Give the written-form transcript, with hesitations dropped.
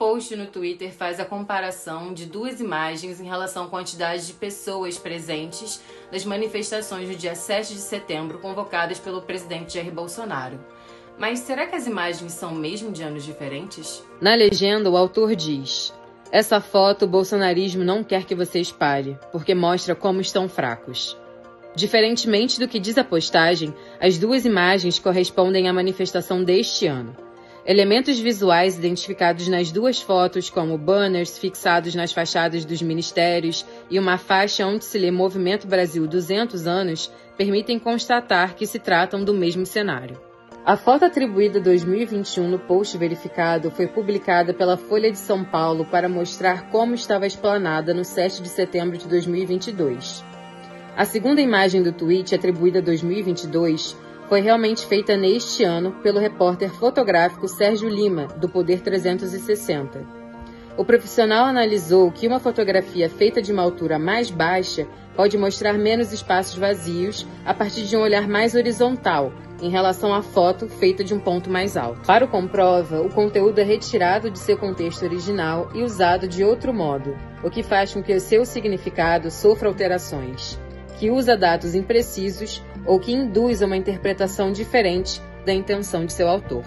post no Twitter faz a comparação de duas imagens em relação à quantidade de pessoas presentes nas manifestações do dia 7 de setembro convocadas pelo presidente Jair Bolsonaro. Mas será que as imagens são mesmo de anos diferentes? Na legenda, o autor diz: essa foto o bolsonarismo não quer que você espalhe, porque mostra como estão fracos. Diferentemente do que diz a postagem, as duas imagens correspondem à manifestação deste ano. Elementos visuais identificados nas duas fotos, como banners fixados nas fachadas dos ministérios e uma faixa onde se lê Movimento Brasil 200 anos, permitem constatar que se tratam do mesmo cenário. A foto atribuída a 2021 no post verificado foi publicada pela Folha de São Paulo para mostrar como estava a esplanada no 7 de setembro de 2022. A segunda imagem do tweet, atribuída a 2022, foi realmente feita neste ano pelo repórter fotográfico Sérgio Lima, do Poder 360. O profissional analisou que uma fotografia feita de uma altura mais baixa pode mostrar menos espaços vazios a partir de um olhar mais horizontal em relação à foto feita de um ponto mais alto. Para o Comprova, o conteúdo é retirado de seu contexto original e usado de outro modo, o que faz com que o seu significado sofra alterações, que usa dados imprecisos ou que induz a uma interpretação diferente da intenção de seu autor.